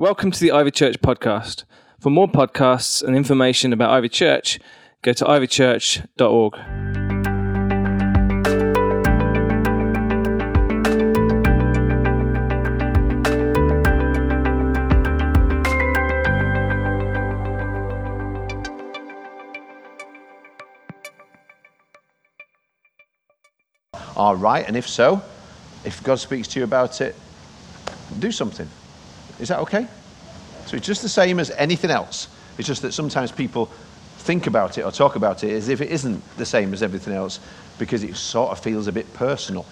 Welcome to the Ivy Church podcast. For more podcasts and information about Ivy Church, go to ivychurch.org. All right, and if so, if God speaks to you about it, do something. Is that okay? So it's just the same as anything else. It's just that sometimes people think about it or talk about it as if it isn't the same as everything else because it sort of feels a bit personal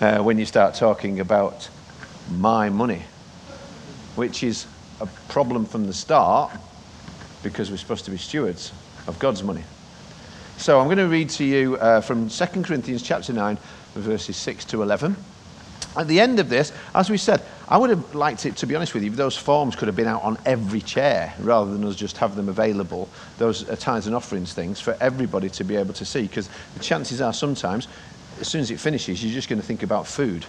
when you start talking about my money, which is a problem from the start because we're supposed to be stewards of God's money. So I'm going to read to you from 2 Corinthians chapter 9, verses 6 to 11. At the end of this, as we said, I would have liked it, to be honest with you, those forms could have been out on every chair rather than us just have them available, those tithes and offerings things, for everybody to be able to see, because the chances are sometimes, as soon as it finishes, you're just going to think about food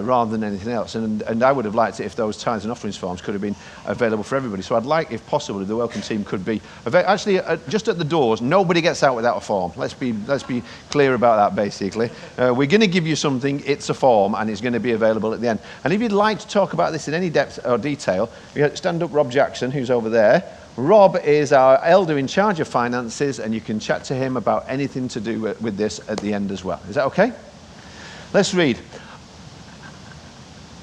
rather than anything else. And I would have liked it if those tithes and offerings forms could have been available for everybody. So I'd like, if possible, if the welcome team could be available. Actually, just at the doors, nobody gets out without a form. Let's be clear about that, basically. We're going to give you something. It's a form, and it's going to be available at the end. And if you'd like to talk about this in any depth or detail, stand up Rob Jackson, who's over there. Rob is our elder in charge of finances, and you can chat to him about anything to do with this at the end as well. Is that okay? Let's read.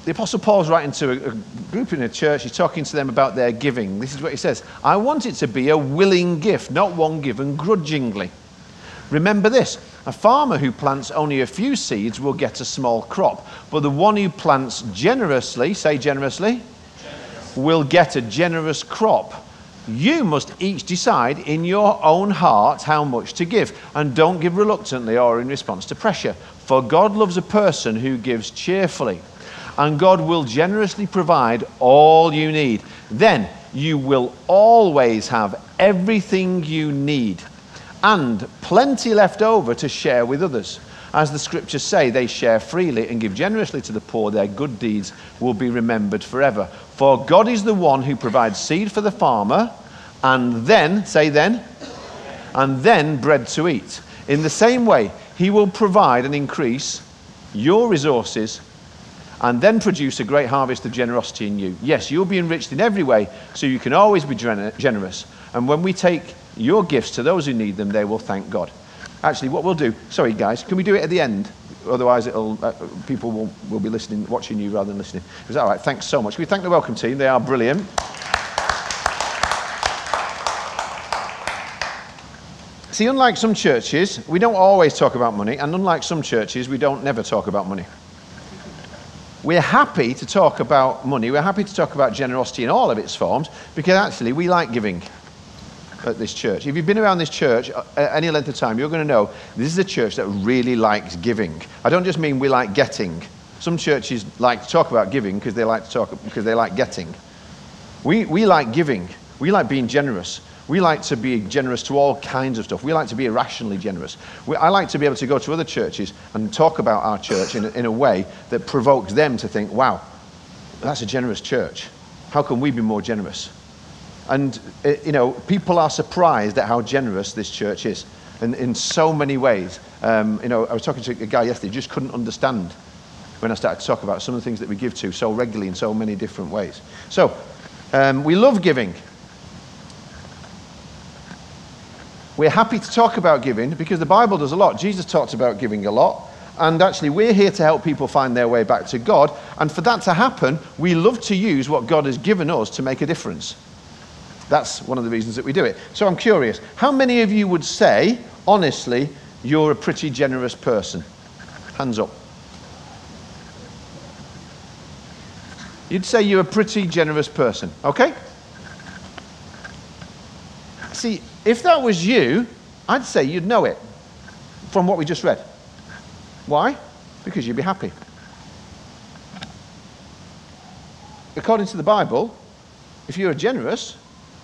The Apostle Paul's writing to a group in a church. He's talking to them about their giving. This is what he says. I want it to be a willing gift, not one given grudgingly. Remember this, a farmer who plants only a few seeds will get a small crop, but the one who plants generously, say generously, will get a generous crop. You must each decide in your own heart how much to give, and don't give reluctantly or in response to pressure. For God loves a person who gives cheerfully. And God will generously provide all you need. Then you will always have everything you need and plenty left over to share with others. As the scriptures say, they share freely and give generously to the poor. Their good deeds will be remembered forever. For God is the one who provides seed for the farmer and then, say then, and then bread to eat. In the same way, he will provide and increase your resources and then produce a great harvest of generosity in you. Yes, you'll be enriched in every way, so you can always be generous. And when we take your gifts to those who need them, they will thank God. Actually, what we'll do, sorry guys, can we do it at the end? Otherwise, people will be listening, watching you rather than listening. Is that all right? Thanks so much. Can we thank the welcome team? They are brilliant. See, unlike some churches, we don't always talk about money, and unlike some churches, we don't never talk about money. We're happy to talk about money. We're happy to talk about generosity in all of its forms because actually we like giving at this church. If you've been around this church at any length of time, you're going to know this is a church that really likes giving. I don't just mean we like getting. Some churches like to talk about giving because they like to talk because they like getting. We like giving. We like being generous. We like to be generous to all kinds of stuff. We like to be irrationally generous. I like to be able to go to other churches and talk about our church in a way that provokes them to think, wow, that's a generous church. How can we be more generous? And, people are surprised at how generous this church is in so many ways. I was talking to a guy yesterday who just couldn't understand when I started to talk about some of the things that we give to so regularly in so many different ways. So, we love giving. We're happy to talk about giving because the Bible does a lot. Jesus talks about giving a lot. And actually, we're here to help people find their way back to God. And for that to happen, we love to use what God has given us to make a difference. That's one of the reasons that we do it. So I'm curious, how many of you would say, honestly, you're a pretty generous person? Hands up. You'd say you're a pretty generous person, okay? See, if that was you, I'd say you'd know it from what we just read. Why? Because you'd be happy. According to the Bible, if you're generous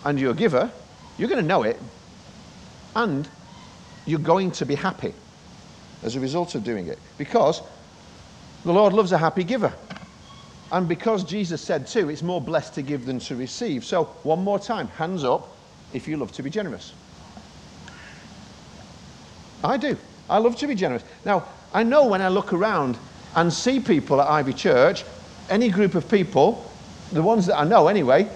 and you're a giver, you're going to know it and you're going to be happy as a result of doing it because the Lord loves a happy giver. And because Jesus said too, it's more blessed to give than to receive. So one more time, hands up if you love to be generous. I do. I love to be generous. Now, I know when I look around and see people at Ivy Church, any group of people, the ones that I know anyway,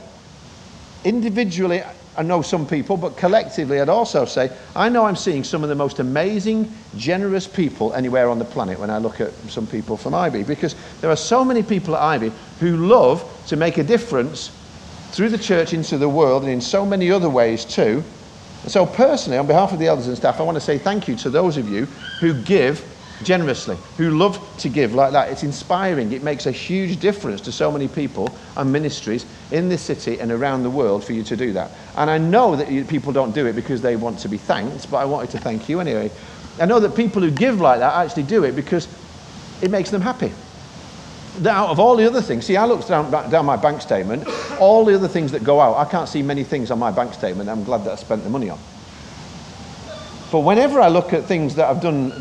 individually I know some people, but collectively I'd also say, I know I'm seeing some of the most amazing, generous people anywhere on the planet when I look at some people from Ivy, because there are so many people at Ivy who love to make a difference through the church into the world and in so many other ways too. And so personally, on behalf of the elders and staff, I want to say thank you to those of you who give generously, who love to give like that. It's inspiring. It makes a huge difference to so many people and ministries in this city and around the world for you to do that. And I know that people don't do it because they want to be thanked, but I wanted to thank you anyway. I know that people who give like that actually do it because it makes them happy. Out of all the other things, see, I looked down my bank statement, all the other things that go out, I can't see many things on my bank statement I'm glad that I spent the money on. But whenever I look at things that I've done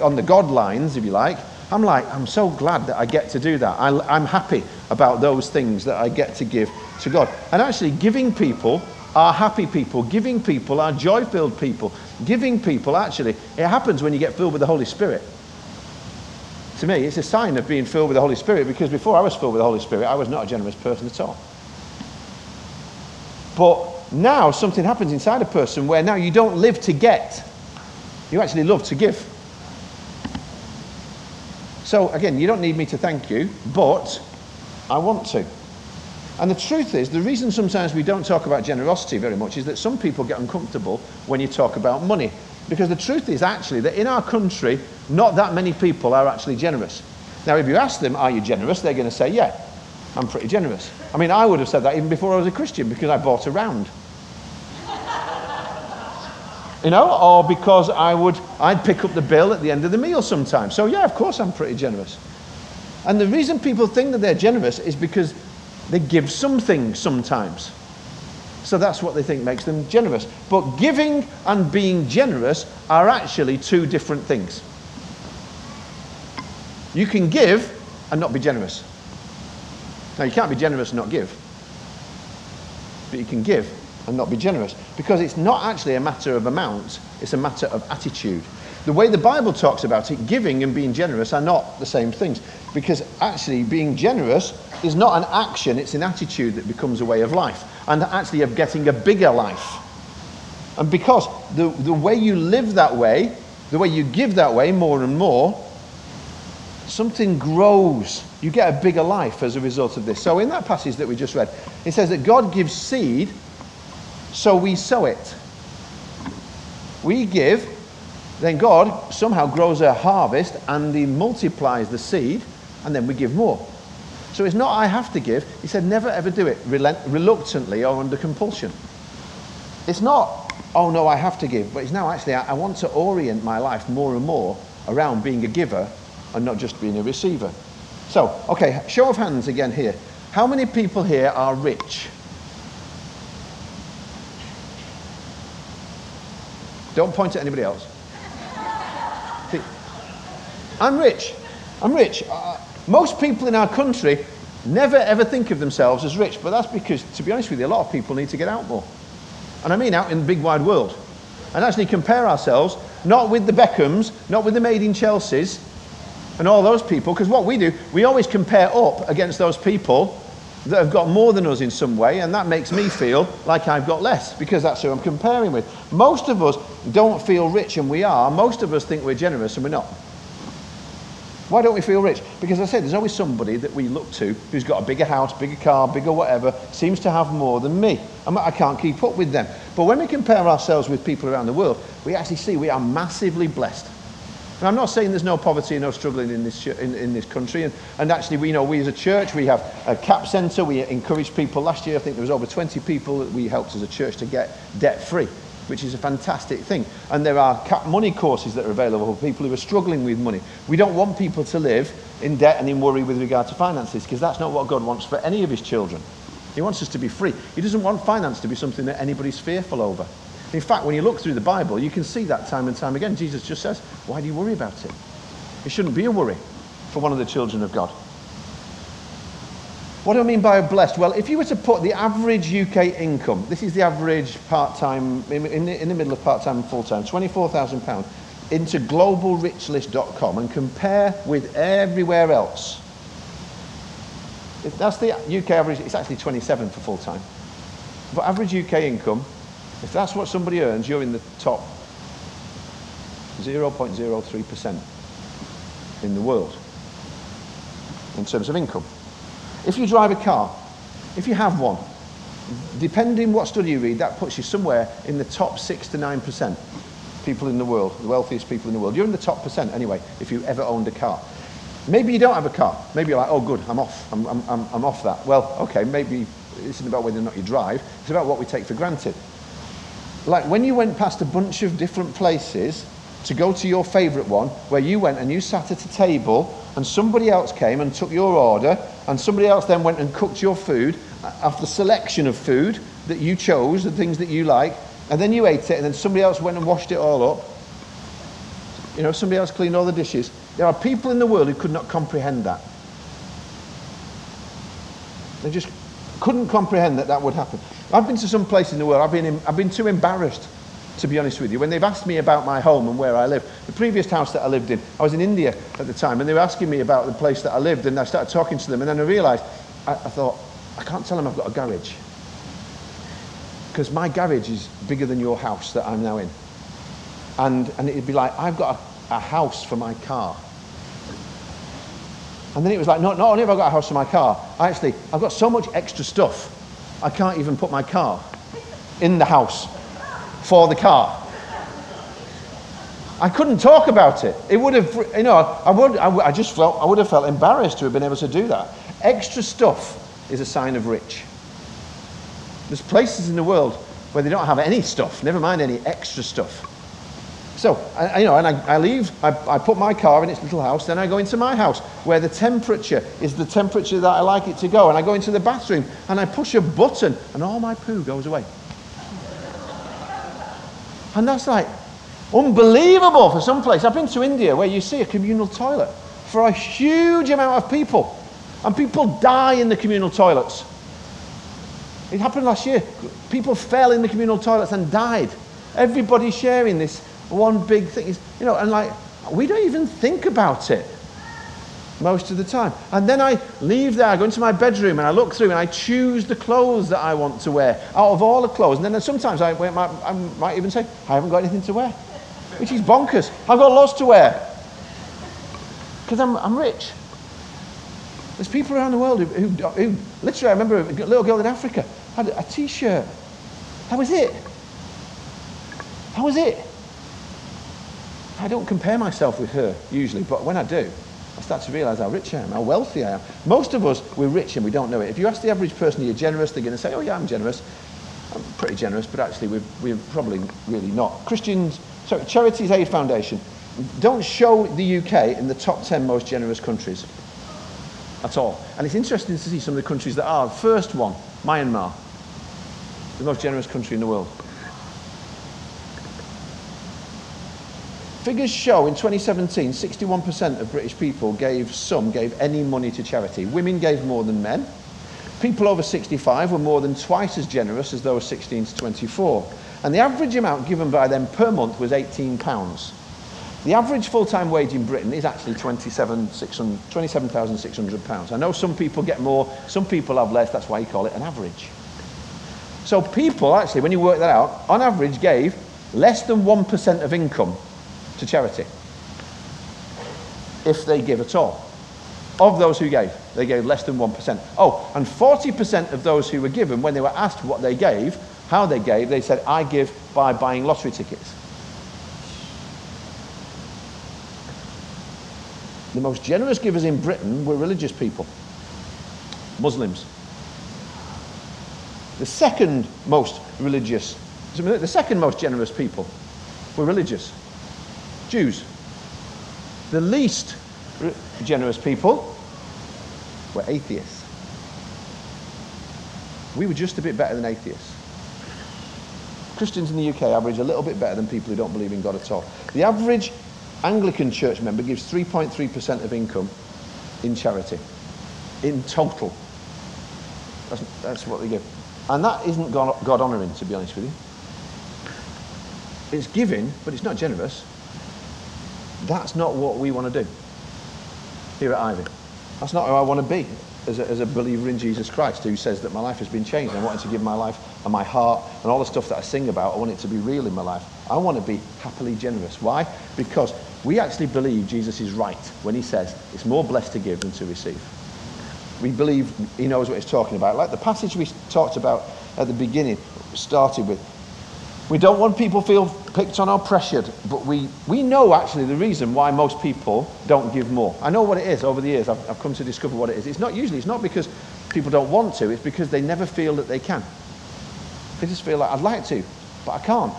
on the God lines, if you like, I'm like, I'm so glad that I get to do that. I'm happy about those things that I get to give to God. And actually, giving people are happy people. Giving people are joy-filled people. Giving people, actually, it happens when you get filled with the Holy Spirit. To me, it's a sign of being filled with the Holy Spirit, because before I was filled with the Holy Spirit, I was not a generous person at all. But now something happens inside a person where now you don't live to get. You actually love to give. So again, you don't need me to thank you, but I want to. And the truth is, the reason sometimes we don't talk about generosity very much is that some people get uncomfortable when you talk about money. Because the truth is actually that in our country, not that many people are actually generous. Now, if you ask them, are you generous? They're going to say, yeah, I'm pretty generous. I mean, I would have said that even before I was a Christian, because I bought a round. You know, or because I'd pick up the bill at the end of the meal sometimes. So yeah, of course I'm pretty generous. And the reason people think that they're generous is because they give something sometimes. So that's what they think makes them generous. But giving and being generous are actually two different things. You can give and not be generous. Now, you can't be generous and not give. But you can give and not be generous, because it's not actually a matter of amount, it's a matter of attitude. The way the Bible talks about it, giving and being generous are not the same things, because actually being generous is not an action, it's an attitude that becomes a way of life, and actually of getting a bigger life. And because the way you live that way, the way you give that way more and more, something grows. You get a bigger life as a result of this. So in that passage that we just read, it says that God gives seed, so we sow it. We give, then God somehow grows a harvest and he multiplies the seed, and then we give more. So it's not I have to give. He said never ever do it reluctantly or under compulsion. It's not, oh no, I have to give, but it's now actually I want to orient my life more and more around being a giver and not just being a receiver. So, okay, show of hands again here. How many people here are rich? Don't point at anybody else. See, I'm rich. Most people in our country never ever think of themselves as rich, but that's because, to be honest with you, a lot of people need to get out more. And I mean out in the big wide world. And actually compare ourselves, not with the Beckhams, not with the Made in Chelseas, and all those people, because what we do, we always compare up against those people that have got more than us in some way, and that makes me feel like I've got less, because that's who I'm comparing with. Most of us don't feel rich, and we are. Most of us think we're generous, and we're not. Why don't we feel rich? Because as I said, there's always somebody that we look to who's got a bigger house, bigger car, bigger whatever, seems to have more than me. I can't keep up with them. But when we compare ourselves with people around the world, we actually see we are massively blessed. And I'm not saying there's no poverty and no struggling in this country. And actually, we as a church, we have a CAP centre. We encourage people. Last year, I think there was over 20 people that we helped as a church to get debt-free, which is a fantastic thing. And there are CAP money courses that are available for people who are struggling with money. We don't want people to live in debt and in worry with regard to finances, because that's not what God wants for any of his children. He wants us to be free. He doesn't want finance to be something that anybody's fearful over. In fact, when you look through the Bible, you can see that time and time again. Jesus just says, why do you worry about it? It shouldn't be a worry for one of the children of God. What do I mean by blessed? Well, if you were to put the average UK income, this is the average part-time, in the middle of part-time and full-time, £24,000, into globalrichlist.com and compare with everywhere else. If that's the UK average, it's actually 27 for full-time. But average UK income, if that's what somebody earns, you're in the top 0.03% in the world in terms of income. If you drive a car, if you have one, depending what study you read, that puts you somewhere in the top 6 to 9% people in the world, the wealthiest people in the world. You're in the top percent anyway, if you ever owned a car. Maybe you don't have a car. Maybe you're like, oh good, I'm off. I'm off that. Well, okay, maybe it isn't about whether or not you drive. It's about what we take for granted. Like when you went past a bunch of different places to go to your favourite one, where you went and you sat at a table and somebody else came and took your order, and somebody else then went and cooked your food after the selection of food that you chose, the things that you like, and then you ate it, and then somebody else went and washed it all up. You know, somebody else cleaned all the dishes. There are people in the world who could not comprehend that. They just couldn't comprehend that that would happen. I've been to some place in the world, I've been too embarrassed, to be honest with you. When they've asked me about my home and where I live, the previous house that I lived in, I was in India at the time, and they were asking me about the place that I lived, and I started talking to them, and then I realised, I thought, I can't tell them I've got a garage. Because my garage is bigger than your house that I'm now in. And it'd be like, I've got a house for my car. And then it was like, not only have I got a house for my car, I've got so much extra stuff, I can't even put my car in the house for the car. I couldn't talk about it. It would have, you know, I would have felt embarrassed to have been able to do that. Extra stuff is a sign of rich. There's places in the world where they don't have any stuff, never mind any extra stuff. So, I put my car in its little house, then I go into my house, where the temperature is the temperature that I like it to go, and I go into the bathroom, and I push a button, and all my poo goes away. And that's like unbelievable for some place. I've been to India, where you see a communal toilet for a huge amount of people, and people die in the communal toilets. It happened last year. People fell in the communal toilets and died. Everybody sharing this one big thing. You know, and like, we don't even think about it most of the time. And then I leave there, I go into my bedroom and I look through and I choose the clothes that I want to wear out of all the clothes. And then sometimes I might even say, I haven't got anything to wear, which is bonkers. I've got lots to wear because I'm rich. There's people around the world who literally, I remember a little girl in Africa had a t-shirt. That was it. That was it. I don't compare myself with her usually, but when I do, I start to realise how rich I am, how wealthy I am. Most of us, we're rich and we don't know it. If you ask the average person, are you generous? They're going to say, oh yeah, I'm generous. I'm pretty generous, but actually we're probably really not. Charities Aid Foundation don't show the UK in the top 10 most generous countries. At all. And it's interesting to see some of the countries that are. The first one, Myanmar, the most generous country in the world. Figures show in 2017, 61% of British people gave any money to charity. Women gave more than men. People over 65 were more than twice as generous as those 16 to 24. And the average amount given by them per month was £18. The average full-time wage in Britain is actually £27,600. I know some people get more, some people have less, that's why you call it an average. So people actually, when you work that out, on average gave less than 1% of income to charity. If they give at all. Of those who gave, they gave less than 1%. Oh, and 40% of those who were given, when they were asked what they gave, how they gave, they said, I give by buying lottery tickets. The most generous givers in Britain were religious people, Muslims. The second most generous people were religious, Jews. The least generous people were atheists. We were just a bit better than atheists. Christians in the UK average a little bit better than people who don't believe in God at all. The average Anglican church member gives 3.3% of income in charity, in total. That's what they give. And that isn't God-honouring, to be honest with you. It's giving, but it's not generous. That's not what we want to do here at Ivy. That's not who I want to be as a believer in Jesus Christ, who says that my life has been changed. I wanted to give my life and my heart and all the stuff that I sing about. I want it to be real in my life. I want to be happily generous. Why? Because we actually believe Jesus is right when he says it's more blessed to give than to receive. We believe he knows what he's talking about. Like the passage we talked about at the beginning started with, we don't want people to feel picked on or pressured, but we know actually the reason why most people don't give more. I know what it is over the years. I've come to discover what it is. It's not because people don't want to, it's because they never feel that they can. They just feel like, I'd like to, but I can't.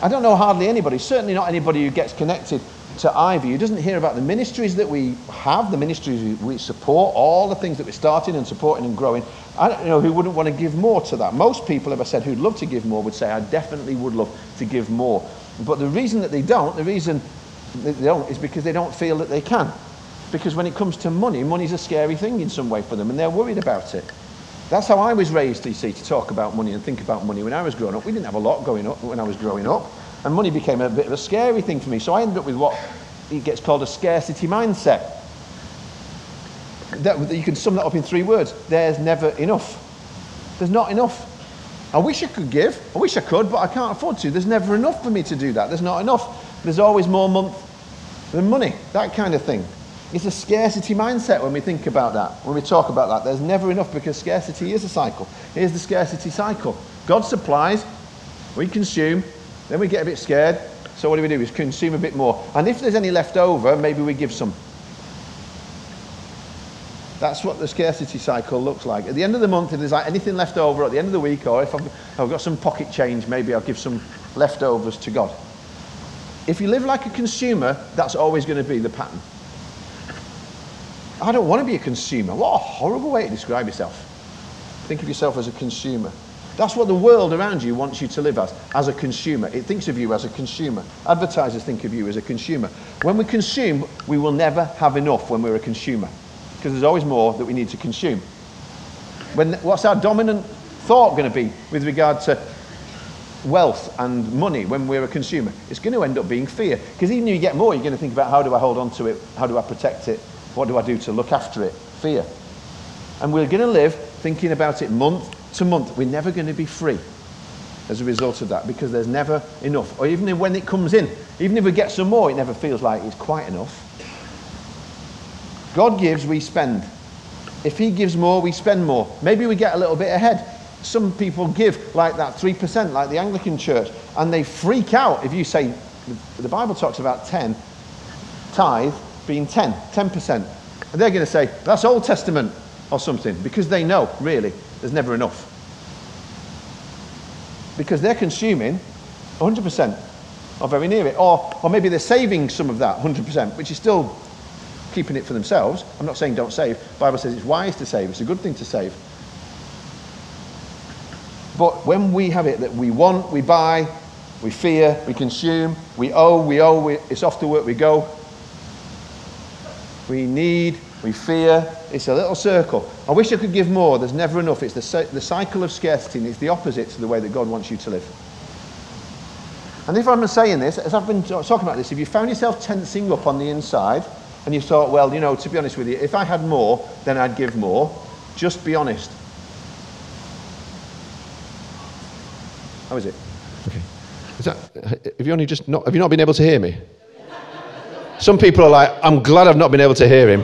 I don't know hardly anybody, certainly not anybody who gets connected to Ivy, who doesn't hear about the ministries that we have, the ministries we support, all the things that we're starting and supporting and growing. I don't know who wouldn't want to give more to that. Most people, if I said who'd love to give more, would say, I definitely would love to give more. But the reason they don't is because they don't feel that they can. Because when it comes to money, money's a scary thing in some way for them, and they're worried about it. That's how I was raised, you see, to talk about money and think about money when I was growing up. We didn't have a lot going up when I was growing up. And money became a bit of a scary thing for me. So I ended up with what gets called a scarcity mindset. That you can sum that up in three words. There's never enough. There's not enough. I wish I could give. I wish I could, but I can't afford to. There's never enough for me to do that. There's not enough. There's always more month than money. That kind of thing. It's a scarcity mindset when we think about that. When we talk about that, there's never enough, because scarcity is a cycle. It is the scarcity cycle. God supplies, we consume, then we get a bit scared, so what do? We consume a bit more. And if there's any left over, maybe we give some. That's what the scarcity cycle looks like. At the end of the month, if there's like anything left over, at the end of the week, or if I've got some pocket change, maybe I'll give some leftovers to God. If you live like a consumer, that's always going to be the pattern. I don't want to be a consumer. What a horrible way to describe yourself. Think of yourself as a consumer. That's what the world around you wants you to live as a consumer. It thinks of you as a consumer. Advertisers think of you as a consumer. When we consume, we will never have enough when we're a consumer, because there's always more that we need to consume. What's our dominant thought going to be with regard to wealth and money when we're a consumer? It's going to end up being fear, because even if you get more, you're going to think about, how do I hold on to it? How do I protect it? What do I do to look after it? Fear. And we're going to live thinking about it month to month. We're never going to be free as a result of that, because there's never enough. Or even when it comes in, even if we get some more, it never feels like it's quite enough. God gives, we spend. If he gives more, we spend more. Maybe we get a little bit ahead. Some people give like that 3%, like the Anglican Church, and they freak out if you say, the Bible talks about 10, tithe being 10%. And they're going to say, that's Old Testament or something, because they know, really, there's never enough. Because they're consuming 100% or very near it, or maybe they're saving some of that 100%, which is still keeping it for themselves. I'm not saying don't save. The Bible says it's wise to save. It's a good thing to save. But when we have it that we want, we buy, we fear, we consume, we owe, it's off to work we go. We need, we fear. It's a little circle. I wish I could give more. There's never enough. It's the cycle of scarcity, and it's the opposite to the way that God wants you to live. And if I'm saying this, as I've been talking about this, if you found yourself tensing up on the inside and you thought, well, you know, to be honest with you, if I had more, then I'd give more, just be honest. How is it? Okay. Have you not been able to hear me? Some people are like, I'm glad I've not been able to hear him.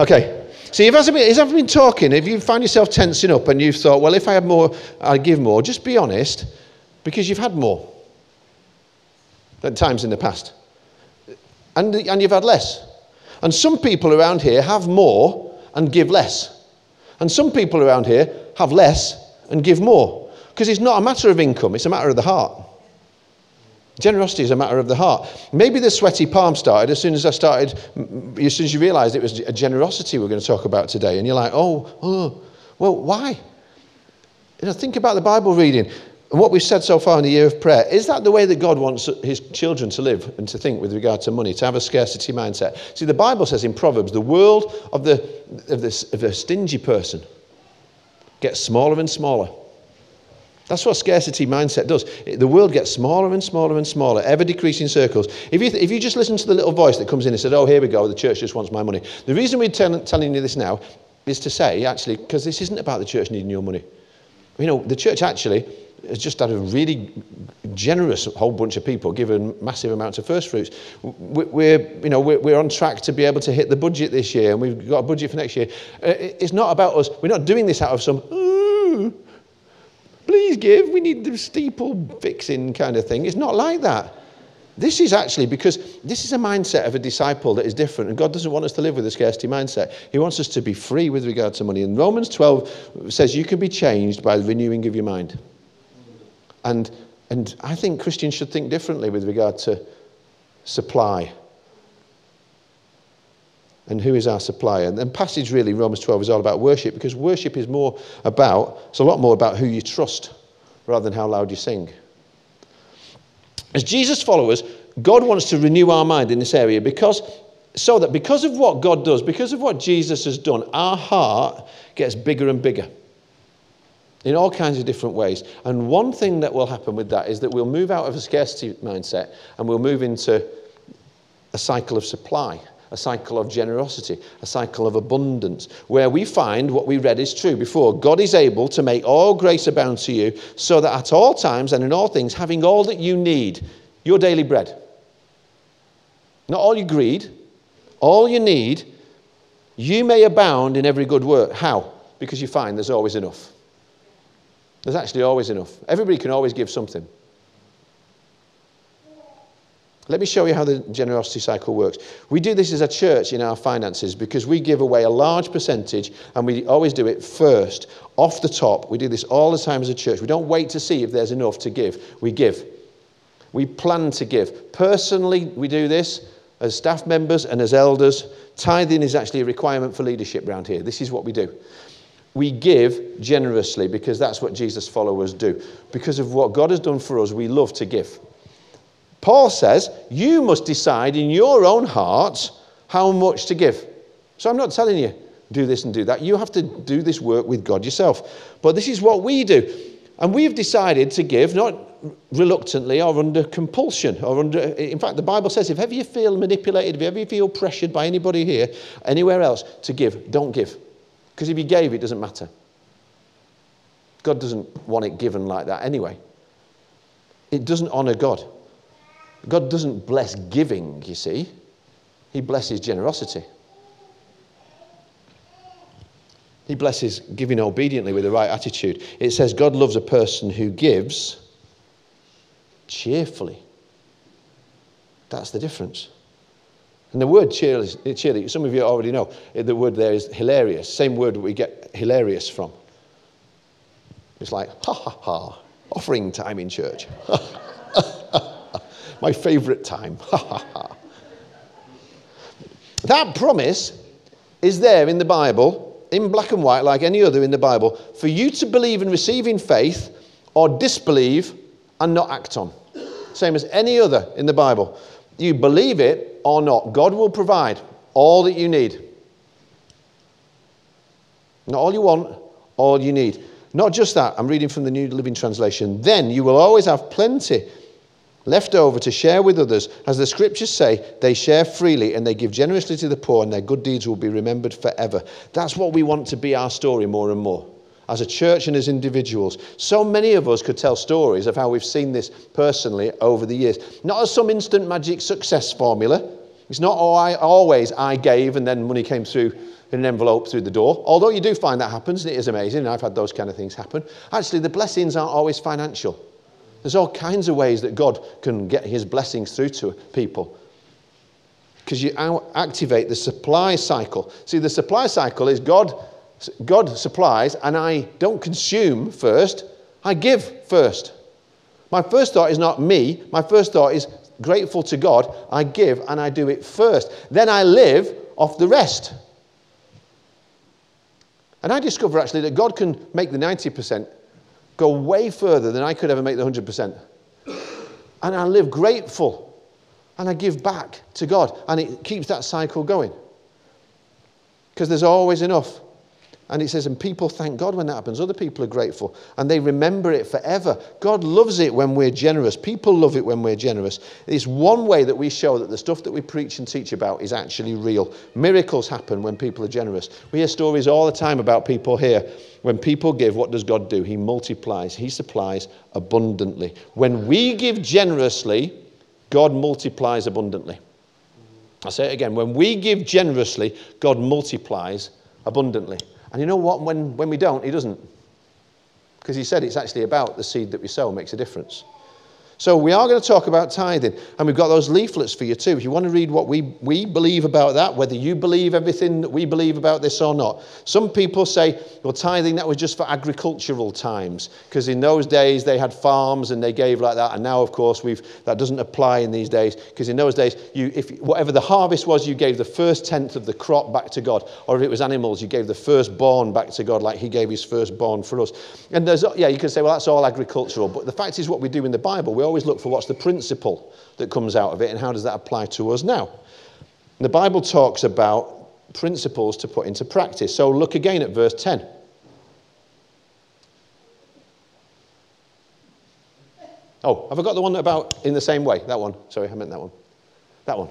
Okay. See, if I've been talking, if you find yourself tensing up and you've thought, well, if I had more, I'd give more, just be honest, because you've had more at times in the past. And you've had less. And some people around here have more and give less. And some people around here have less and give more. Because it's not a matter of income, it's a matter of the heart. Generosity is a matter of the heart. Maybe the sweaty palm started as soon as you realised it was a generosity we're going to talk about today. And you're like, oh, well, why? You know, think about the Bible reading. And what we've said so far in the year of prayer, is that the way that God wants his children to live and to think with regard to money, to have a scarcity mindset? See, the Bible says in Proverbs, the world of a stingy person gets smaller and smaller. That's what scarcity mindset does. The world gets smaller and smaller and smaller, ever decreasing circles. If you just listen to the little voice that comes in and says, oh, here we go, the church just wants my money. The reason we're telling you this now is to say, actually, because this isn't about the church needing your money. You know, the church actually has just had a really generous whole bunch of people given massive amounts of first fruits. We're on track to be able to hit the budget this year, and we've got a budget for next year. It's not about us. We're not doing this out of some, ooh, please give, we need the steeple fixing kind of thing. It's not like that. This is actually because this is a mindset of a disciple that is different, and God doesn't want us to live with a scarcity mindset. He wants us to be free with regard to money. And Romans 12 says you can be changed by the renewing of your mind. And I think Christians should think differently with regard to supply. And who is our supplier? And the passage really, Romans 12, is all about worship, because worship is more about, it's a lot more about who you trust rather than how loud you sing. As Jesus followers, God wants to renew our mind in this area because of what God does, because of what Jesus has done, our heart gets bigger and bigger in all kinds of different ways. And one thing that will happen with that is that we'll move out of a scarcity mindset and we'll move into a cycle of supply, a cycle of generosity, a cycle of abundance, where we find what we read is true before. God is able to make all grace abound to you, so that at all times and in all things, having all that you need, your daily bread, not all you greed, all you need, you may abound in every good work. How? Because you find there's always enough. There's actually always enough. Everybody can always give something. Let me show you how the generosity cycle works. We do this as a church in our finances because we give away a large percentage, and we always do it first, off the top. We do this all the time as a church. We don't wait to see if there's enough to give. We give. We plan to give. Personally, we do this as staff members and as elders. Tithing is actually a requirement for leadership around here. This is what we do. We give generously because that's what Jesus' followers do. Because of what God has done for us, we love to give. Paul says, you must decide in your own hearts how much to give. So I'm not telling you, do this and do that. You have to do this work with God yourself. But this is what we do. And we've decided to give, not reluctantly or under compulsion. In fact, the Bible says, if ever you feel manipulated, if ever you feel pressured by anybody here, anywhere else, to give, don't give. Because if you gave, it doesn't matter. God doesn't want it given like that anyway. It doesn't honor God. God doesn't bless giving, you see. He blesses generosity. He blesses giving obediently with the right attitude. It says God loves a person who gives cheerfully. That's the difference. And the word cheerily, some of you already know, the word there is hilarious. Same word we get hilarious from. It's like, ha, ha, ha, offering time in church. My favourite time. That promise is there in the Bible, in black and white, like any other in the Bible, for you to believe and receive in faith, or disbelieve and not act on. Same as any other in the Bible. You believe it or not. God will provide all that you need. Not all you want, all you need. Not just that. I'm reading from the New Living Translation. Then you will always have plenty left over to share with others. As the scriptures say, they share freely and they give generously to the poor, and their good deeds will be remembered forever. That's what we want to be our story more and more, as a church and as individuals. So many of us could tell stories of how we've seen this personally over the years. Not as some instant magic success formula. It's not always I gave and then money came through in an envelope through the door. Although you do find that happens, and it is amazing, and I've had those kind of things happen. Actually, the blessings aren't always financial. There's all kinds of ways that God can get his blessings through to people, because you activate the supply cycle. See, the supply cycle is God supplies, and I don't consume first, I give first. My first thought is not me. My first thought is grateful to God. I give, and I do it first. Then I live off the rest. And I discover, actually, that God can make the 90% go way further than I could ever make the 100%. And I live grateful, and I give back to God, and it keeps that cycle going. Because there's always enough. And it says, and people thank God when that happens. Other people are grateful, and they remember it forever. God loves it when we're generous. People love it when we're generous. It's one way that we show that the stuff that we preach and teach about is actually real. Miracles happen when people are generous. We hear stories all the time about people here. When people give, what does God do? He multiplies. He supplies abundantly. When we give generously, God multiplies abundantly. I'll say it again. When we give generously, God multiplies abundantly. And you know what? When we don't, he doesn't. Because he said it's actually about the seed that we sow makes a difference. So we are going to talk about tithing. And we've got those leaflets for you too. If you want to read what we believe about that, whether you believe everything that we believe about this or not. Some people say, well, tithing, that was just for agricultural times. Because in those days, they had farms and they gave like that. And now, of course, that doesn't apply in these days. Because in those days, whatever the harvest was, you gave the first tenth of the crop back to God. Or if it was animals, you gave the firstborn back to God, like he gave his firstborn for us. And you can say, well, that's all agricultural. But the fact is what we do in the Bible, we always look for what's the principle that comes out of it and how does that apply to us now. And the Bible talks about principles to put into practice. So look again at verse 10. Oh, have I got the one about in the same way? That one. Sorry, I meant that one. That one.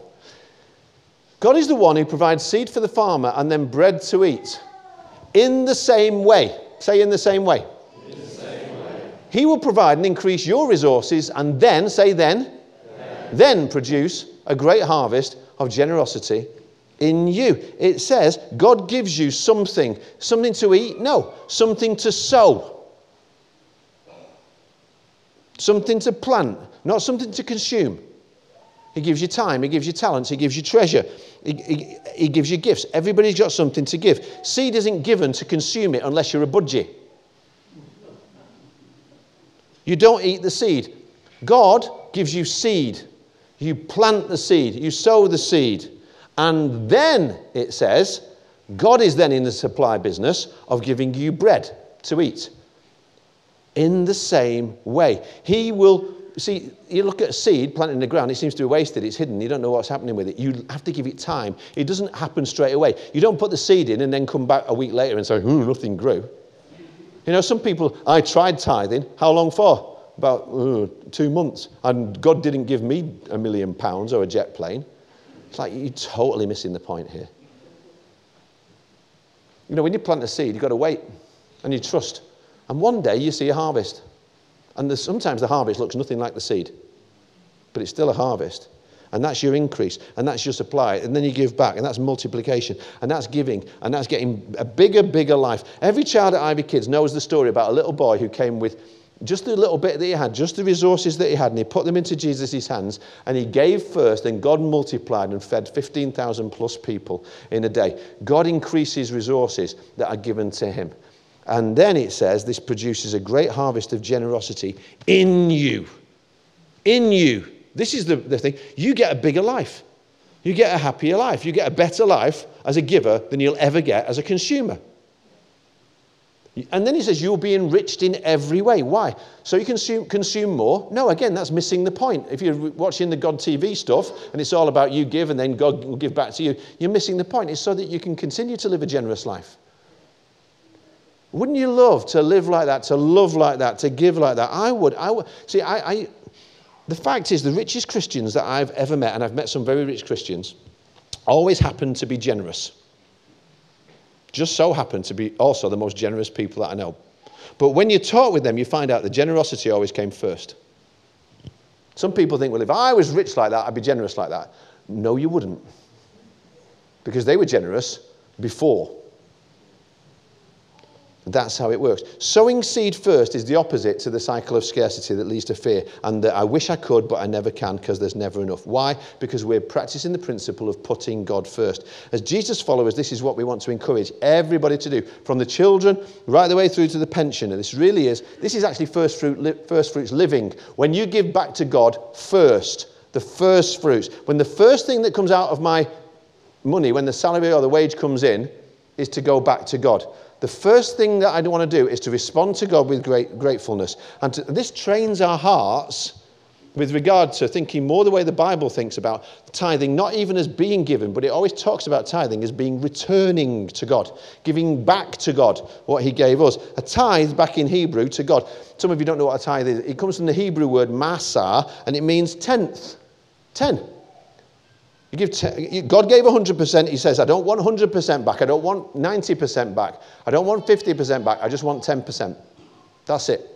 God is the one who provides seed for the farmer and then bread to eat. In the same way. Say in the same way. He will provide and increase your resources and then, say then produce a great harvest of generosity in you. It says God gives you something. Something to eat? No. Something to sow. Something to plant. Not something to consume. He gives you time. He gives you talents. He gives you treasure. He gives you gifts. Everybody's got something to give. Seed isn't given to consume it unless you're a budgie. You don't eat the seed. God gives you seed. You plant the seed. You sow the seed. And then, it says, God is then in the supply business of giving you bread to eat. In the same way. He will, see, you look at a seed planted in the ground, it seems to be wasted. It's hidden. You don't know what's happening with it. You have to give it time. It doesn't happen straight away. You don't put the seed in and then come back a week later and say, nothing grew. You know, some people, I tried tithing. How long for? About 2 months. And God didn't give me £1 million or a jet plane. It's like, you're totally missing the point here. You know, when you plant a seed, you've got to wait. And you trust. And one day you see a harvest. And sometimes the harvest looks nothing like the seed. But it's still a harvest. And that's your increase, and that's your supply, and then you give back, and that's multiplication, and that's giving, and that's getting a bigger, bigger life. Every child at Ivy Kids knows the story about a little boy who came with just the little bit that he had, just the resources that he had, and he put them into Jesus' hands, and he gave first, and God multiplied and fed 15,000 plus people in a day. God increases resources that are given to him. And then it says, this produces a great harvest of generosity in you. In you. This is the thing. You get a bigger life. You get a happier life. You get a better life as a giver than you'll ever get as a consumer. And then he says you'll be enriched in every way. Why? So you consume more? No, again, that's missing the point. If you're watching the God TV stuff and it's all about you give and then God will give back to you, you're missing the point. It's so that you can continue to live a generous life. Wouldn't you love to live like that, to love like that, to give like that? I would. See, the fact is, the richest Christians that I've ever met, and I've met some very rich Christians, always happen to be generous. Just so happen to be also the most generous people that I know. But when you talk with them, you find out the generosity always came first. Some people think, well, if I was rich like that, I'd be generous like that. No, you wouldn't. Because they were generous before. That's how it works. Sowing seed first is the opposite to the cycle of scarcity that leads to fear and that I wish I could, but I never can because there's never enough. Why? Because we're practicing the principle of putting God first. As Jesus followers, this is what we want to encourage everybody to do, from the children right the way through to the pensioner. This is actually first fruits living. When you give back to God first, the first fruits. When the first thing that comes out of my money, when the salary or the wage comes in, is to go back to God. The first thing that I want to do is to respond to God with great gratefulness. And this trains our hearts with regard to thinking more the way the Bible thinks about tithing, not even as being given, but it always talks about tithing as being returning to God, giving back to God what he gave us. A tithe back in Hebrew to God. Some of you don't know what a tithe is. It comes from the Hebrew word masah, and it means tenth. 10. You give God gave 100%. He says, I don't want 100% back. I don't want 90% back. I don't want 50% back. I just want 10%. That's it.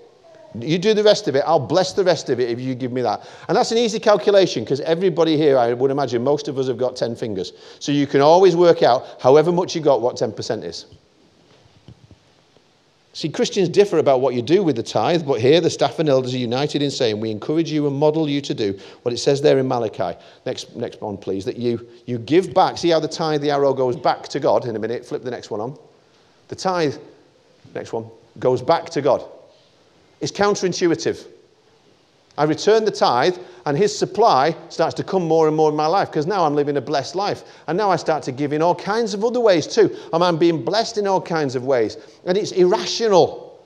You do the rest of it. I'll bless the rest of it if you give me that. And that's an easy calculation because everybody here, I would imagine, most of us have got 10 fingers. So you can always work out, however much you got, what 10% is. See, Christians differ about what you do with the tithe, but here the staff and elders are united in saying, we encourage you and model you to do what it says there in Malachi. Next one, please, that you give back. See how the tithe, the arrow goes back to God in a minute. Flip the next one on. The tithe, next one, goes back to God. It's counterintuitive. I return the tithe and his supply starts to come more and more in my life because now I'm living a blessed life. And now I start to give in all kinds of other ways too. And I'm being blessed in all kinds of ways. And it's irrational.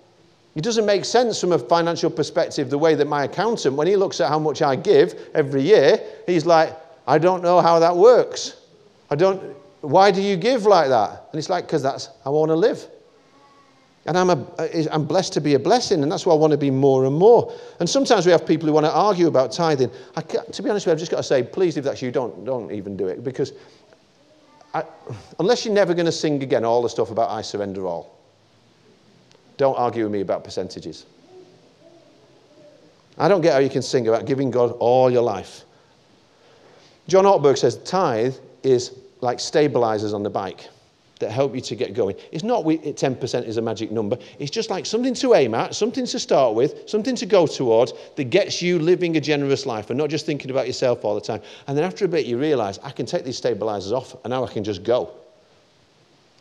It doesn't make sense from a financial perspective the way that my accountant, when he looks at how much I give every year, he's like, I don't know how that works. Why do you give like that? And it's like, because that's how I want to live. And I'm blessed to be a blessing, and that's why I want to be more and more. And sometimes we have people who want to argue about tithing. To be honest with you, I've just got to say, please, if that's you, don't even do it. Because unless you're never going to sing again all the stuff about I surrender all, don't argue with me about percentages. I don't get how you can sing about giving God all your life. John Ortberg says tithe is like stabilizers on the bike that help you to get going. It's not 10% is a magic number. It's just like something to aim at, something to start with, something to go towards that gets you living a generous life and not just thinking about yourself all the time. And then after a bit, you realize, I can take these stabilizers off and now I can just go.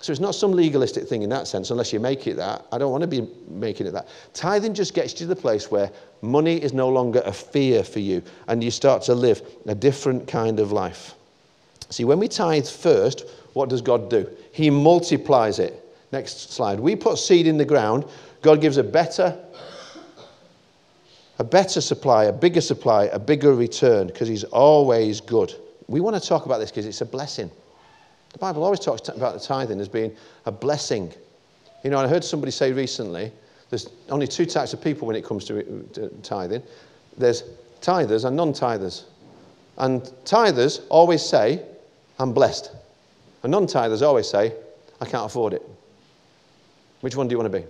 So it's not some legalistic thing in that sense, unless you make it that. I don't want to be making it that. Tithing just gets you to the place where money is no longer a fear for you and you start to live a different kind of life. See, when we tithe first, what does God do? He multiplies it. Next slide. We put seed in the ground. God gives a better supply, a bigger return, because he's always good. We want to talk about this because it's a blessing. The Bible always talks about the tithing as being a blessing. You know, I heard somebody say recently, there's only two types of people when it comes to tithing. There's tithers and non-tithers. And tithers always say, I'm blessed. And non-tithers always say, I can't afford it. Which one do you want to be?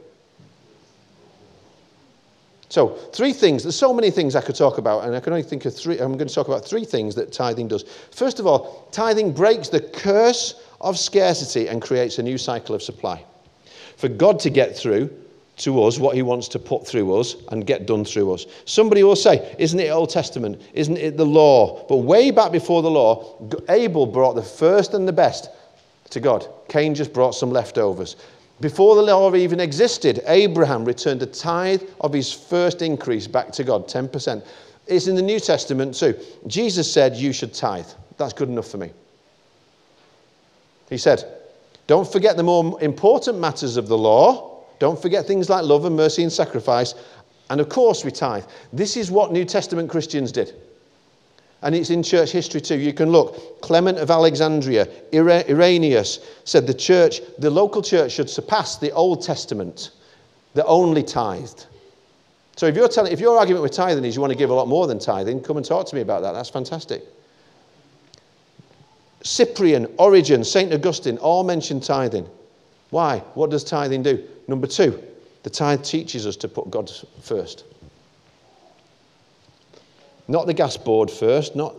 So, three things. There's so many things I could talk about, and I can only think of three. I'm going to talk about three things that tithing does. First of all, tithing breaks the curse of scarcity and creates a new cycle of supply. For God to get through to us what he wants to put through us and get done through us. Somebody will say, isn't it Old Testament? Isn't it the law? But way back before the law, Abel brought the first and the best to God. Cain just brought some leftovers. Before the law even existed, Abraham returned a tithe of his first increase back to God, 10%. It's in the New Testament too. Jesus said, you should tithe. That's good enough for me. He said, don't forget the more important matters of the law. Don't forget things like love and mercy and sacrifice. And of course we tithe. This is what New Testament Christians did. And it's in church history too. You can look. Clement of Alexandria, Irenaeus said the local church should surpass the Old Testament. That only tithed. So if your argument with tithing is you want to give a lot more than tithing, come and talk to me about that. That's fantastic. Cyprian, Origen, St. Augustine all mention tithing. Why? What does tithing do? Number two, the tithe teaches us to put God first. Not the gas board first, not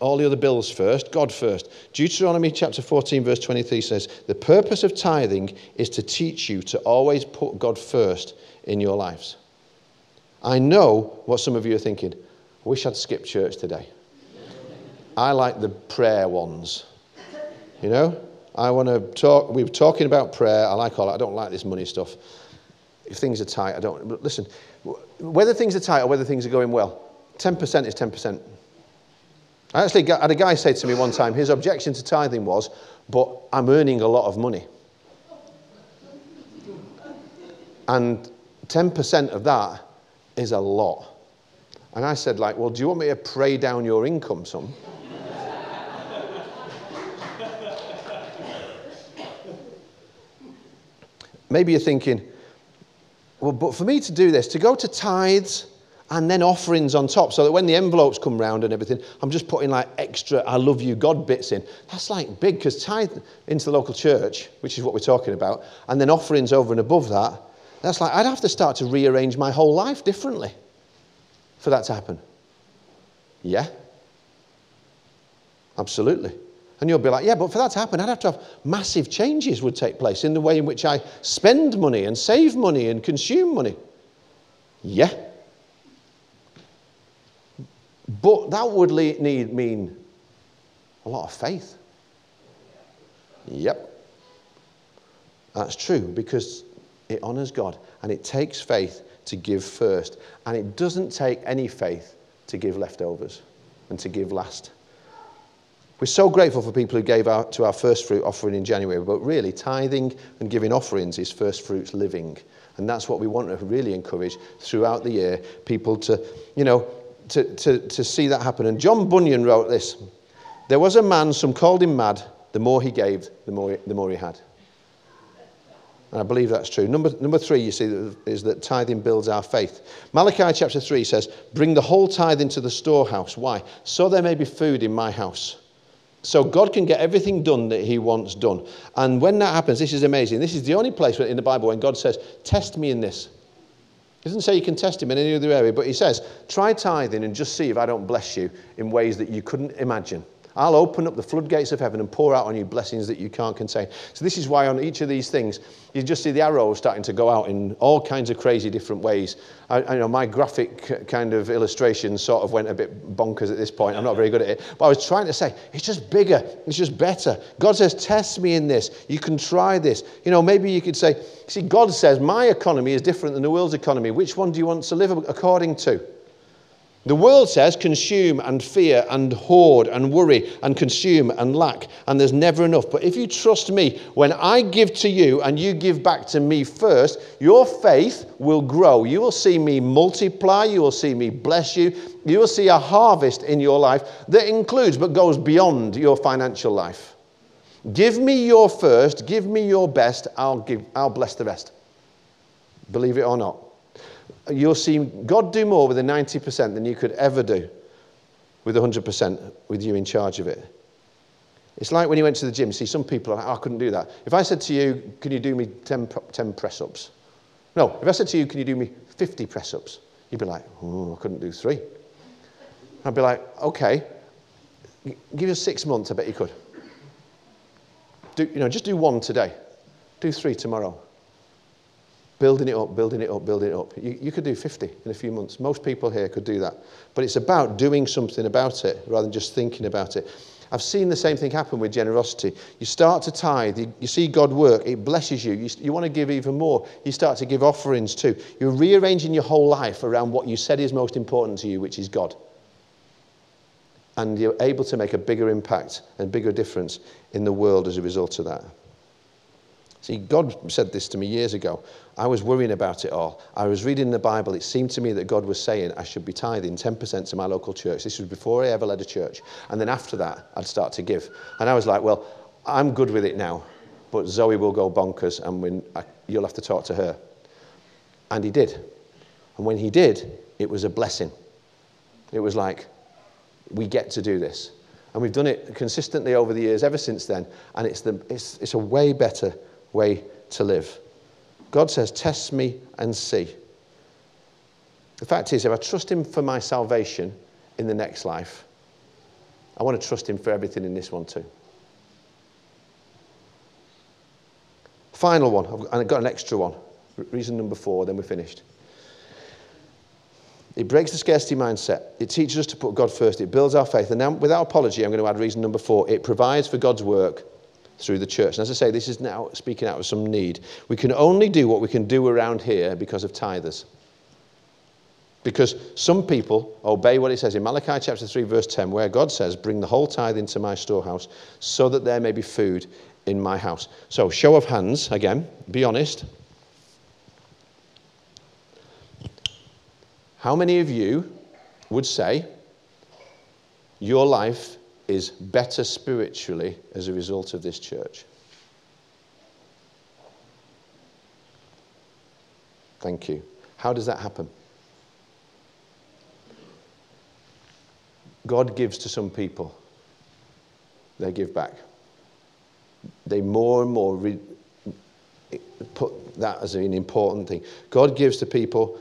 all the other bills first, God first. Deuteronomy chapter 14, verse 23 says, the purpose of tithing is to teach you to always put God first in your lives. I know what some of you are thinking. I wish I'd skipped church today. I like the prayer ones, you know? I want to talk, we were talking about prayer, I like all that, I don't like this money stuff. If things are tight, listen, whether things are tight or whether things are going well, 10% is 10%. I actually had a guy say to me one time, his objection to tithing was, but I'm earning a lot of money. And 10% of that is a lot. And I said, like, well, do you want me to pray down your income some? Maybe you're thinking, well, but for me to do this, to go to tithes and then offerings on top, so that when the envelopes come round and everything, I'm just putting like extra I love you God bits in. That's like big, because tithe into the local church, which is what we're talking about, and then offerings over and above that, that's like I'd have to start to rearrange my whole life differently for that to happen. Yeah? Absolutely. And you'll be like, yeah, but for that to happen, I'd have to have massive changes would take place in the way in which I spend money and save money and consume money. Yeah. But that would mean a lot of faith. Yep. That's true, because it honors God, and it takes faith to give first, and it doesn't take any faith to give leftovers and to give last. We're so grateful for people who gave out to our first fruit offering in January, but really tithing and giving offerings is first fruits living. And that's what we want to really encourage throughout the year, people to, you know, to see that happen. And John Bunyan wrote this: there was a man, some called him mad, the more he gave, the more he had. And I believe that's true. Number three, you see, is that tithing builds our faith. Malachi chapter 3 says, bring the whole tithe into the storehouse. Why? So there may be food in my house. So God can get everything done that he wants done. And when that happens, this is amazing. This is the only place in the Bible when God says, test me in this. He doesn't say you can test him in any other area, but he says, try tithing and just see if I don't bless you in ways that you couldn't imagine. I'll open up the floodgates of heaven and pour out on you blessings that you can't contain. So this is why on each of these things, you just see the arrows starting to go out in all kinds of crazy different ways. I know my graphic kind of illustration sort of went a bit bonkers at this point. I'm not very good at it. But I was trying to say, it's just bigger. It's just better. God says, test me in this. You can try this. You know, maybe you could say, see, God says, my economy is different than the world's economy. Which one do you want to live according to? The world says consume and fear and hoard and worry and consume and lack, and there's never enough. But if you trust me, when I give to you and you give back to me first, your faith will grow. You will see me multiply. You will see me bless you. You will see a harvest in your life that includes but goes beyond your financial life. Give me your first. Give me your best. I'll bless the rest. Believe it or not. You'll see God do more with the 90% than you could ever do with 100% with you in charge of it. It's like when you went to the gym. See, some people are like, oh, I couldn't do that. If I said to you, can you do me 10 press-ups? No, if I said to you, can you do me 50 press-ups? You'd be like, oh, I couldn't do 3. I'd be like, okay, give you 6 months, I bet you could. Just do 1 today. Do 3 tomorrow. Building it up, building it up, building it up. You could do 50 in a few months. Most people here could do that. But it's about doing something about it rather than just thinking about it. I've seen the same thing happen with generosity. You start to tithe. You see God work. It blesses you. You want to give even more. You start to give offerings too. You're rearranging your whole life around what you said is most important to you, which is God. And you're able to make a bigger impact and bigger difference in the world as a result of that. See, God said this to me years ago. I was worrying about it all. I was reading the Bible. It seemed to me that God was saying I should be tithing 10% to my local church. This was before I ever led a church. And then after that, I'd start to give. And I was like, well, I'm good with it now, but Zoe will go bonkers, and you'll have to talk to her. And he did. And when he did, it was a blessing. It was like, we get to do this. And we've done it consistently over the years ever since then. And it's a way better way to live. God says, test me and see. The fact is, if I trust him for my salvation in the next life, I want to trust him for everything in this one too. Final one, I've got an extra one. Reason number 4, then we're finished. It breaks the scarcity mindset. It teaches us to put God first. It builds our faith. And now, without apology, I'm going to add reason number 4. It provides for God's work through the church. And as I say, this is now speaking out of some need. We can only do what we can do around here because of tithers. Because some people obey what it says in Malachi chapter 3 verse 10, where God says, bring the whole tithe into my storehouse so that there may be food in my house. So show of hands, again, be honest. How many of you would say your life is better spiritually as a result of this church? Thank you. How does that happen? God gives to some people. They give back. They more and more put that as an important thing. God gives to people.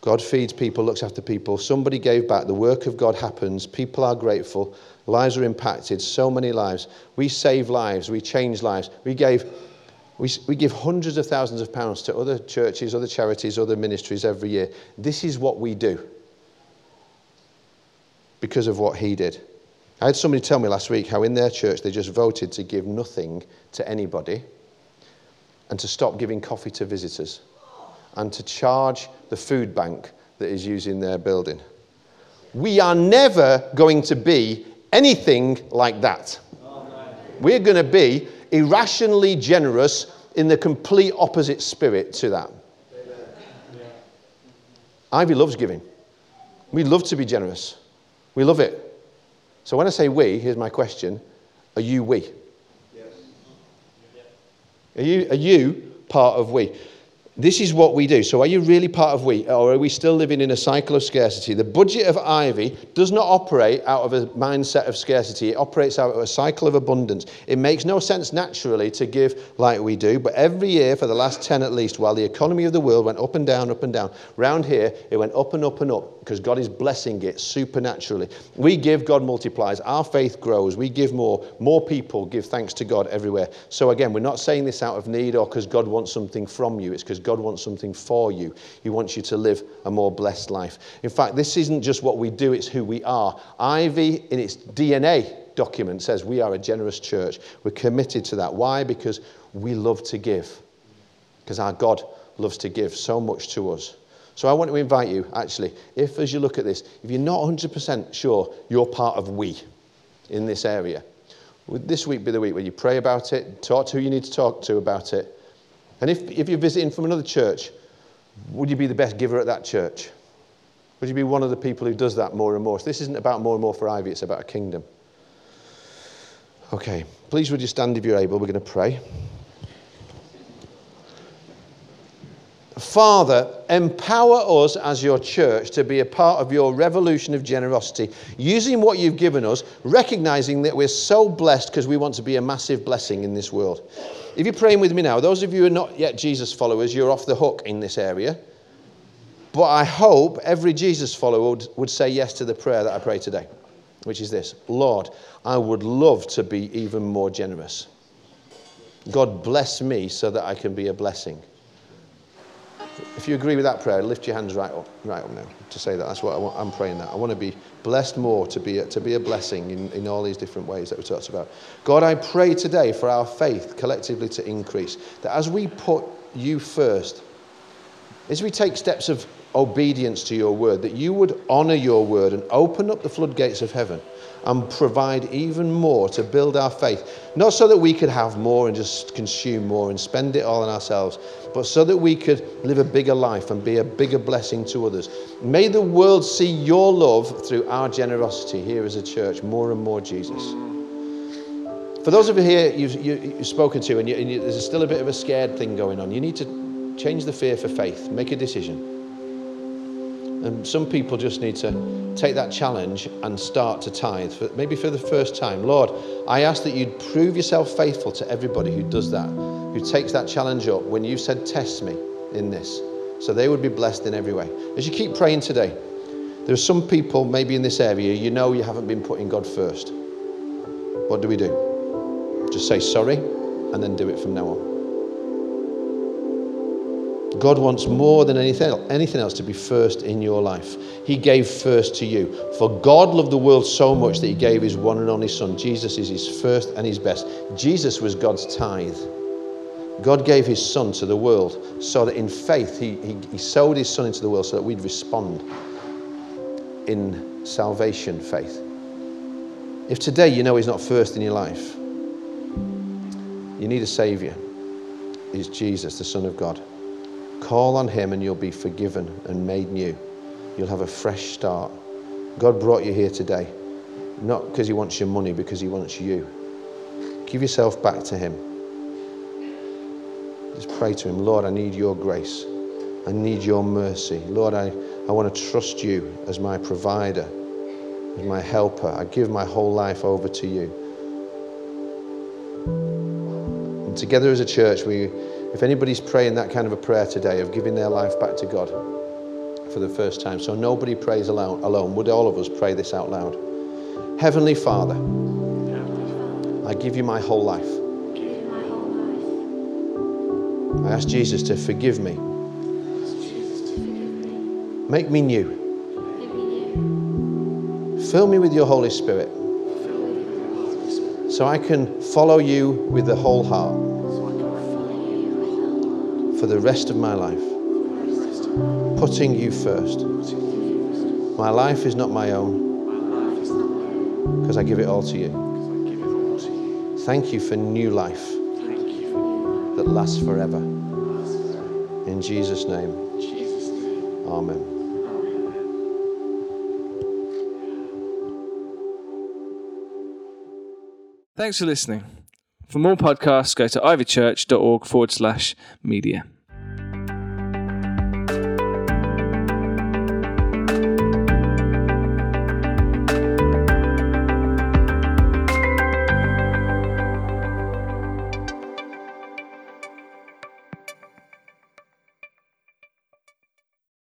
God feeds people, looks after people. Somebody gave back. The work of God happens. People are grateful. Lives are impacted. So many lives. We save lives. We change lives. We give hundreds of thousands of pounds to other churches, other charities, other ministries every year. This is what we do because of what he did. I had somebody tell me last week how in their church they just voted to give nothing to anybody and to stop giving coffee to visitors and to charge the food bank that is using their building. We are never going to be anything like that. We're going to be irrationally generous in the complete opposite spirit to that. Yeah. Ivy loves giving. We love to be generous. We love it. So when I say we, here's my question. Are you we? Yes. Are you part of we? This is what we do. So are you really part of we, or are we still living in a cycle of scarcity? The budget of Ivy does not operate out of a mindset of scarcity. It operates out of a cycle of abundance. It makes no sense naturally to give like we do, but every year for the last 10 at least, while the economy of the world went up and down, round here it went up and up and up because God is blessing it supernaturally. We give, God multiplies. Our faith grows. We give more. More people give thanks to God everywhere. So again, we're not saying this out of need or because God wants something from you. It's because God wants something for you. He wants you to live a more blessed life. In fact, this isn't just what we do, it's who we are. Ivy, in its DNA document, says we are a generous church. We're committed to that. Why? Because we love to give. Because our God loves to give so much to us. So I want to invite you, actually, if as you look at this, if you're not 100% sure you're part of we in this area, would this week be the week where you pray about it, talk to who you need to talk to about it? And if you're visiting from another church, would you be the best giver at that church? Would you be one of the people who does that more and more? So this isn't about more and more for Ivy, it's about a kingdom. Okay, please would you stand if you're able, we're going to pray. Father, empower us as your church to be a part of your revolution of generosity, using what you've given us, recognizing that we're so blessed because we want to be a massive blessing in this world. If you're praying with me now, those of you who are not yet Jesus followers, you're off the hook in this area. But I hope every Jesus follower would say yes to the prayer that I pray today, which is this: Lord, I would love to be even more generous. God bless me so that I can be a blessing. If you agree with that prayer, lift your hands right up now to say that. That's what I want. I'm praying that. I want to be blessed more to be a blessing in all these different ways that we talked about. God, I pray today for our faith collectively to increase. That as we put you first, as we take steps of obedience to your word, that you would honor your word and open up the floodgates of heaven and provide even more to build our faith. Not so that we could have more and just consume more and spend it all on ourselves, but so that we could live a bigger life and be a bigger blessing to others. May the world see your love through our generosity here as a church, more and more, Jesus. For those of you here you've spoken to and there's still a bit of a scared thing going on, you need to change the fear for faith. Make a decision. And some people just need to take that challenge and start to tithe, maybe for the first time. Lord, I ask that you'd prove yourself faithful to everybody who does that, who takes that challenge up when you said, test me in this. So they would be blessed in every way. As you keep praying today, there are some people maybe in this area, you know you haven't been putting God first. What do we do? Just say sorry and then do it from now on. God wants more than anything else to be first in your life. He gave first to you. For God loved the world so much that he gave his one and only son. Jesus is his first and his best. Jesus was God's tithe. God gave his son to the world so that in faith he sowed his son into the world so that we'd respond in salvation faith. If today you know he's not first in your life, you need a saviour. It's Jesus, the Son of God. Call on him and you'll be forgiven and made new. You'll have a fresh start. God brought you here today, not because he wants your money, because he wants you. Give yourself back to him. Just pray to him, Lord, I need your grace. I need your mercy. Lord, I want to trust you as my provider, as my helper. I give my whole life over to you. And together as a church, if anybody's praying that kind of a prayer today of giving their life back to God for the first time, so nobody prays alone, would all of us pray this out loud? Heavenly Father, I give you my whole life. I ask Jesus to forgive me. Make me new. Fill me with your Holy Spirit so I can follow you with the whole heart for the rest of my life, putting you first. My life is not my own because I give it all to you. Thank you for new life that lasts forever. In Jesus' name, amen. Thanks for listening. For more podcasts, go to ivychurch.org/media.